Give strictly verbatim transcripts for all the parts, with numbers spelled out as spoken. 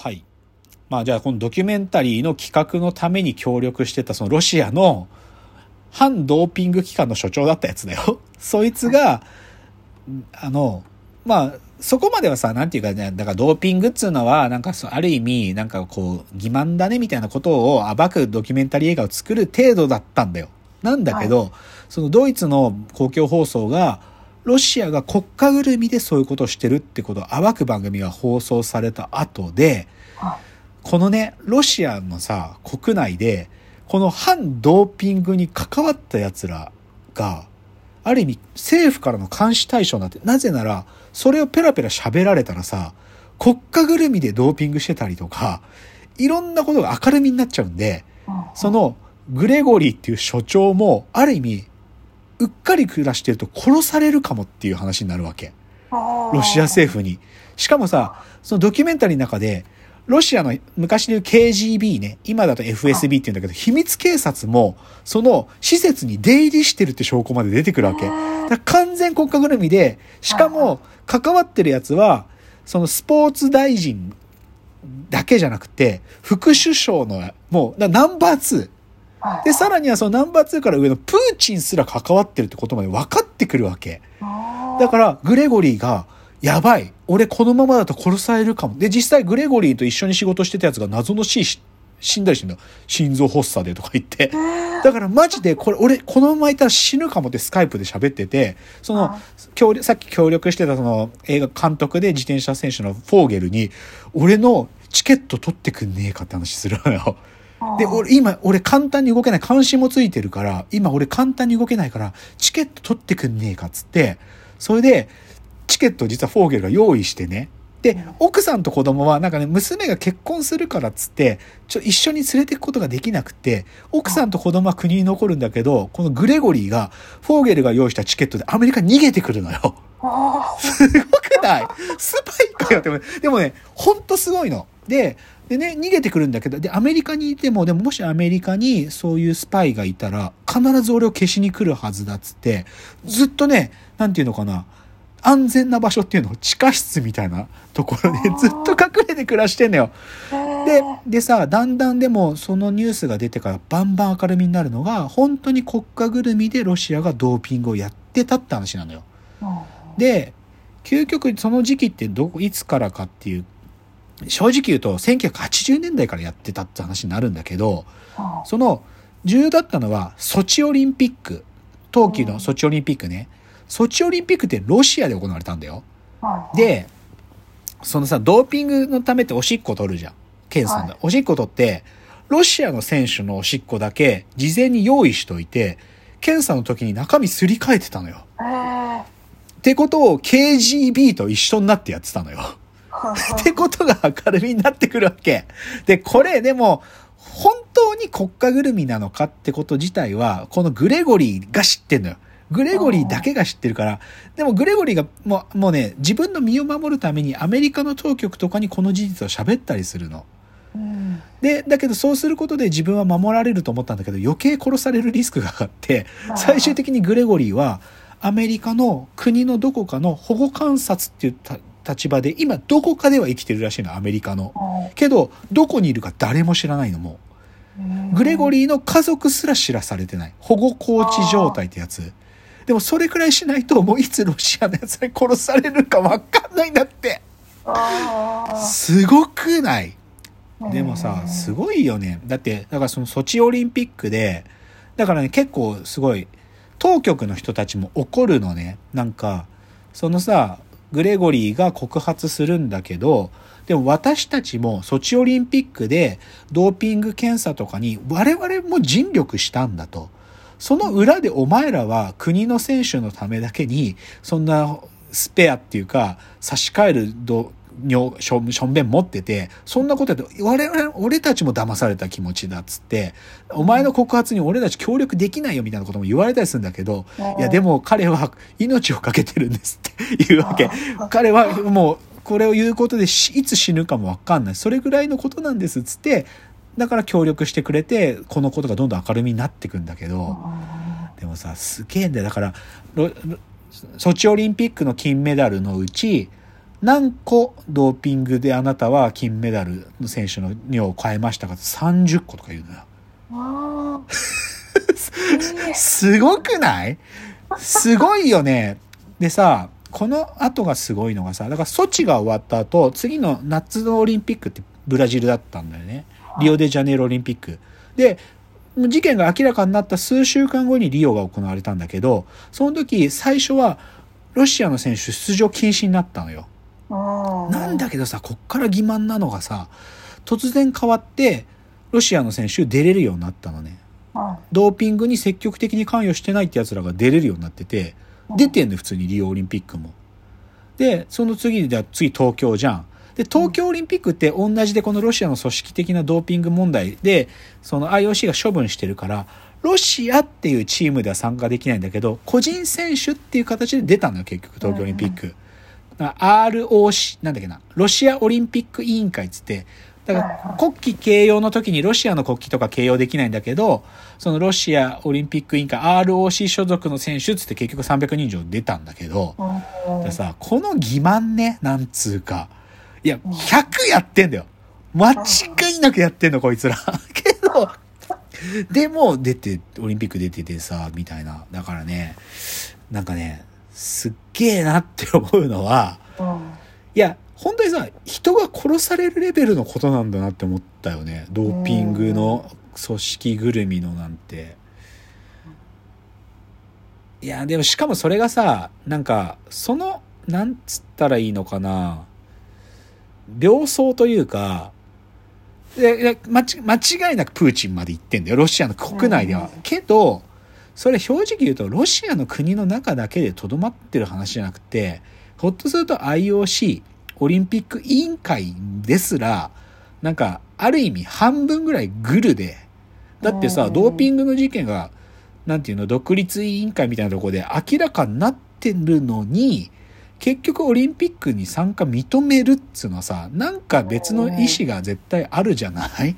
はい。まあじゃあこのドキュメンタリーの企画のために協力してたそのロシアの反ドーピング機関の所長だったやつだよ。そいつが、あの、まあ、そこまではさ、なんていうかね、だからドーピングっつうのは、なんかある意味、なんかこう、欺瞞だねみたいなことを暴くドキュメンタリー映画を作る程度だったんだよ。なんだけど、はい、そのドイツの公共放送が、ロシアが国家ぐるみでそういうことをしてるってことを暴く番組が放送された後で、はい、このね、ロシアのさ、国内で、この反ドーピングに関わった奴らが、ある意味政府からの監視対象になって、なぜなら、それをペラペラ喋られたらさ、国家ぐるみでドーピングしてたりとか、いろんなことが明るみになっちゃうんで、そのグレゴリーっていう所長も、ある意味、うっかり暮らしてると殺されるかもっていう話になるわけ。ロシア政府に。しかもさ、そのドキュメンタリーの中で、ロシアの昔でいう ケージービー ね、今だと エフエスビー って言うんだけど、秘密警察もその施設に出入りしてるって証拠まで出てくるわけ。だから完全国家ぐるみで、しかも関わってるやつは、そのスポーツ大臣だけじゃなくて、副首相の、もう、ナンバーツー。で、さらにはそのナンバーツーから上のプーチンすら関わってるってことまで分かってくるわけ。だから、グレゴリーが、やばい。俺このままだと殺されるかも。で、実際グレゴリーと一緒に仕事してたやつが謎の死し、死んだりしてんだ。心臓発作でとか言って。だからマジでこれ、俺このままいたら死ぬかもってスカイプで喋ってて、その、協力、さっき協力してたその映画監督で自転車選手のフォーゲルに、俺のチケット取ってくんねえかって話するのよ。で、俺、今、俺簡単に動けない。監視もついてるから、今俺簡単に動けないから、チケット取ってくんねえかっつって、それで、チケットを実はフォーゲルが用意してね。で、奥さんと子供はなんかね、娘が結婚するからっつって、ちょ、一緒に連れてくことができなくて、奥さんと子供は国に残るんだけど、このグレゴリーが、フォーゲルが用意したチケットでアメリカに逃げてくるのよ。すごくないスパイかよって。でもね、ほんとすごいの。で、でね、逃げてくるんだけど、で、アメリカにいても、でももしアメリカにそういうスパイがいたら、必ず俺を消しに来るはずだっつって、ずっとね、なんていうのかな、安全な場所っていうのを地下室みたいなところでずっと隠れて暮らしてんのよ。で、でさ、だんだんでもそのニュースが出てからバンバン明るみになるのが、本当に国家ぐるみでロシアがドーピングをやってたって話なのよ。で、究極その時期ってどこ、いつからかっていう、正直言うとせんきゅうひゃくはちじゅうねんだいからやってたって話になるんだけど、その重要だったのはソチオリンピック、冬季のソチオリンピックね。ソチオリンピックってロシアで行われたんだよ。で、そのさ、ドーピングのためっておしっこ取るじゃん。検査だ。おしっこ取って、ロシアの選手のおしっこだけ事前に用意しといて、検査の時に中身すり替えてたのよ。ってことを ケージービー と一緒になってやってたのよ。ってことが明るみになってくるわけ。で、これでも、本当に国家ぐるみなのかってこと自体は、このグレゴリーが知ってんのよ。グレゴリーだけが知ってるから、でもグレゴリーがもう、もうね、自分の身を守るためにアメリカの当局とかにこの事実を喋ったりするの。うん、で、だけどそうすることで自分は守られると思ったんだけど、余計殺されるリスクがあって、最終的にグレゴリーはアメリカの国のどこかの保護観察っていう立場で、今どこかでは生きてるらしいの、アメリカの。けど、どこにいるか誰も知らないの、もう。グレゴリーの家族すら知らされてない。保護放置状態ってやつ。でもそれくらいしないともういつロシアのやつに殺されるか分かんないんだって。すごくない？でもさ、すごいよね。だってだからそのソチオリンピックでだからね、結構すごい当局の人たちも怒るのね。なんかそのさ、グレゴリーが告発するんだけど、でも私たちもソチオリンピックでドーピング検査とかに我々も尽力したんだと。その裏でお前らは国の選手のためだけに、そんなスペアっていうか、差し替えるど、尿、しょんべん持ってて、そんなことやって、我々、俺たちも騙された気持ちだっつって、お前の告発に俺たち協力できないよみたいなことも言われたりするんだけど、いやでも彼は命を懸けてるんですっていうわけ。彼はもうこれを言うことでいつ死ぬかもわかんない。それぐらいのことなんですっつって、だから協力してくれて、このことがどんどん明るみになってくんだけど、でもさ、すげえんだよ。だから、ソチオリンピックの金メダルのうち、何個ドーピングであなたは金メダルの選手の尿を変えましたかってさんじゅっことか言うのよ。わーすごくない？すごいよね。でさ、この後がすごいのがさ、だからソチが終わった後、次の夏のオリンピックってブラジルだったんだよね。リオデジャネイロオリンピックで事件が明らかになった数週間後にリオが行われたんだけど、その時最初はロシアの選手出場禁止になったのよ。なんだけどさ、こっから欺瞞なのがさ、突然変わってロシアの選手出れるようになったのね。ドーピングに積極的に関与してないってやつらが出れるようになってて、出てんの普通にリオオリンピックも。でその次で次東京じゃん。で東京オリンピックって同じでこのロシアの組織的なドーピング問題でその アイオーシー が処分してるから、ロシアっていうチームでは参加できないんだけど、個人選手っていう形で出たのよ結局東京オリンピック、うん、アールオーシー なんだっけな、ロシアオリンピック委員会つって、だから国旗掲揚の時にロシアの国旗とか掲揚できないんだけど、そのロシアオリンピック委員会 アールオーシー 所属の選手つって結局さんびゃくにん以上出たんだけど、うん、ださこの欺瞞ね、なんつうか、いやひゃくやってんだよ、間違いなくやってんのこいつらけどでも出てオリンピック出ててさみたいな。だからね、なんかねすっげえなって思うのは、いや本当にさ、人が殺されるレベルのことなんだなって思ったよね。ドーピングの組織ぐるみのなんて。いやでもしかもそれがさ、なんかそのなんつったらいいのかな、病巣というか、で間違いなくプーチンまで行ってんだよロシアの国内では、うん、けどそれ正直言うとロシアの国の中だけでとどまってる話じゃなくて、ほっとすると アイオーシー オリンピック委員会ですらなんかある意味半分ぐらいグルで、だってさ、うん、ドーピングの事件がなんていうの、独立委員会みたいなところで明らかになってるのに結局オリンピックに参加認めるっつうのはさ、なんか別の意思が絶対あるじゃない？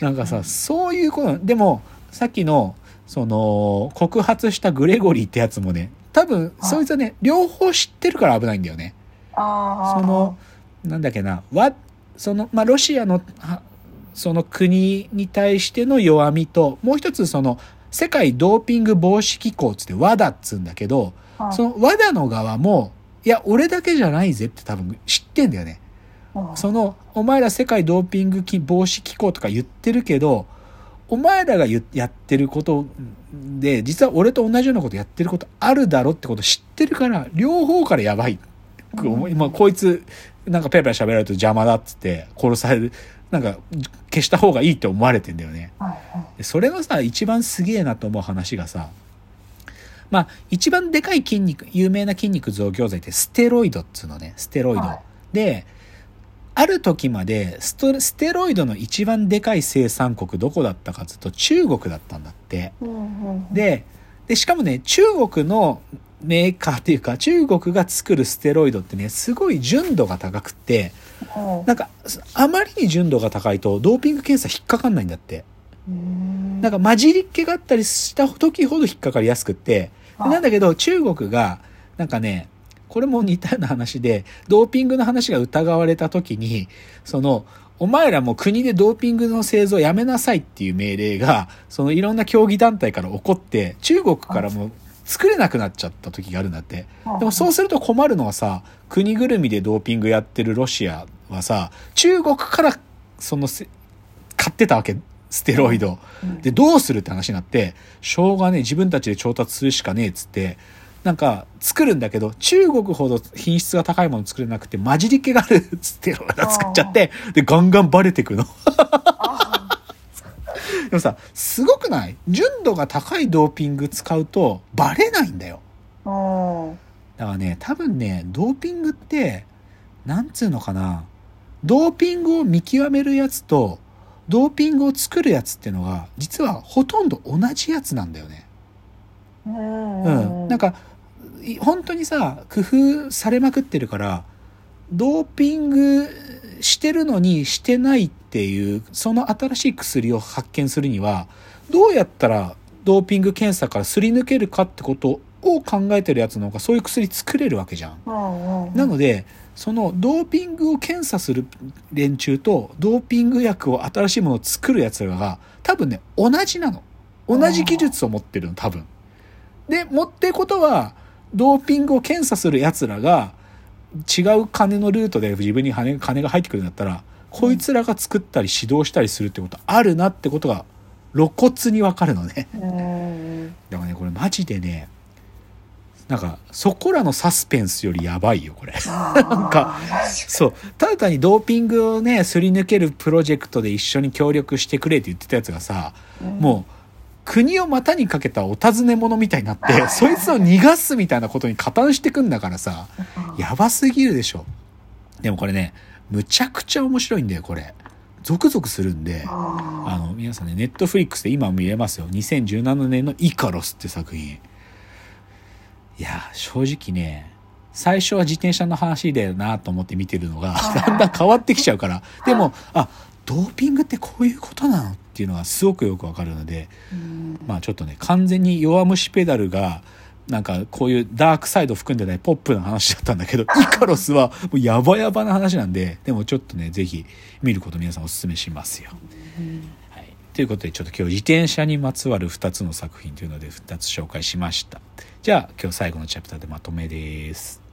なんかさ、そういうことでもさっきのその告発したグレゴリーってやつもね、多分そいつはね両方知ってるから危ないんだよね。あ、そのなんだっけな、わそのまあロシアのその国に対しての弱みと、もう一つその世界ドーピング防止機構つって ワダ っつうんだけど、その ワダ の側もいや俺だけじゃないぜって多分知ってんだよね。そのお前ら世界ドーピング防止機構とか言ってるけど、お前らがやってることで実は俺と同じようなことやってることあるだろってこと知ってるから、両方からやばい、うんまあ、こいつなんかペラペラ喋られると邪魔だっつって殺される、なんか消した方がいいって思われてんだよね、はい、それがさ一番すげえなと思う話がさ、まあ、一番でかい筋肉、有名な筋肉増強剤ってステロイドっつうのね、ステロイド、はい、である時までスト、ステロイドの一番でかい生産国どこだったかっつうと中国だったんだって、うんうんうん、で、でしかもね中国のメーカーっていうか中国が作るステロイドってねすごい純度が高くて、はい、なんかあまりに純度が高いとドーピング検査引っかかんないんだって。なんか混じりっ気があったりした時ほど引っかかりやすくって、なんだけど中国がなんかね、これも似たような話でドーピングの話が疑われた時に、そのお前らもう国でドーピングの製造やめなさいっていう命令がそのいろんな競技団体から起こって、中国からも作れなくなっちゃった時があるんだって。でもそうすると困るのはさ、国ぐるみでドーピングやってるロシアはさ中国からその買ってたわけステロイドで、どうするって話になって、しょうがね自分たちで調達するしかねえっつってなんか作るんだけど、中国ほど品質が高いもの作れなくて混じり気があるステロイド作っちゃって、でガンガンバレてくのでもさすごくない？純度が高いドーピング使うとバレないんだよ。だからね多分ねドーピングってなんつうのかな、ドーピングを見極めるやつとドーピングを作るやつっていうのは実はほとんど同じやつなんだよね。うん、なんか本当にさ工夫されまくってるから、ドーピングしてるのにしてないっていうその新しい薬を発見するにはどうやったらドーピング検査からすり抜けるかってことを考えてるやつの方がそういう薬作れるわけじゃん。なのでそのドーピングを検査する連中とドーピング薬を新しいものを作るやつらが多分ね同じなの、同じ技術を持ってるの多分で、持ってことはドーピングを検査するやつらが違う金のルートで自分に金が入ってくるんだったら、こいつらが作ったり指導したりするってことあるなってことが露骨に分かるのね。だからねこれマジでね、なんかそこらのサスペンスよりやばいよこれなんかそう、ただ単にドーピングをねすり抜けるプロジェクトで一緒に協力してくれって言ってたやつがさ、もう国を股にかけたお尋ね者みたいになってそいつを逃がすみたいなことに加担してくんだからさ、やばすぎるでしょ。でもこれねむちゃくちゃ面白いんだよこれ、ゾクゾクするんで、あの皆さんねネットフリックスで今見れますよ、にせんじゅうななねんのイカロスって作品。いや正直ね最初は自転車の話だよなと思って見てるのがだんだん変わってきちゃうから、でもあドーピングってこういうことなのっていうのはすごくよくわかるので、まあちょっとね完全に弱虫ペダルがなんかこういうダークサイド含んでないポップな話だったんだけど、イカロスはもうヤバヤバな話なんで、でもちょっとねぜひ見ること皆さんおすすめしますよ、はい、ということでちょっと今日自転車にまつわるふたつの作品というのでふたつ紹介しました。じゃあ今日最後のチャプターでまとめです。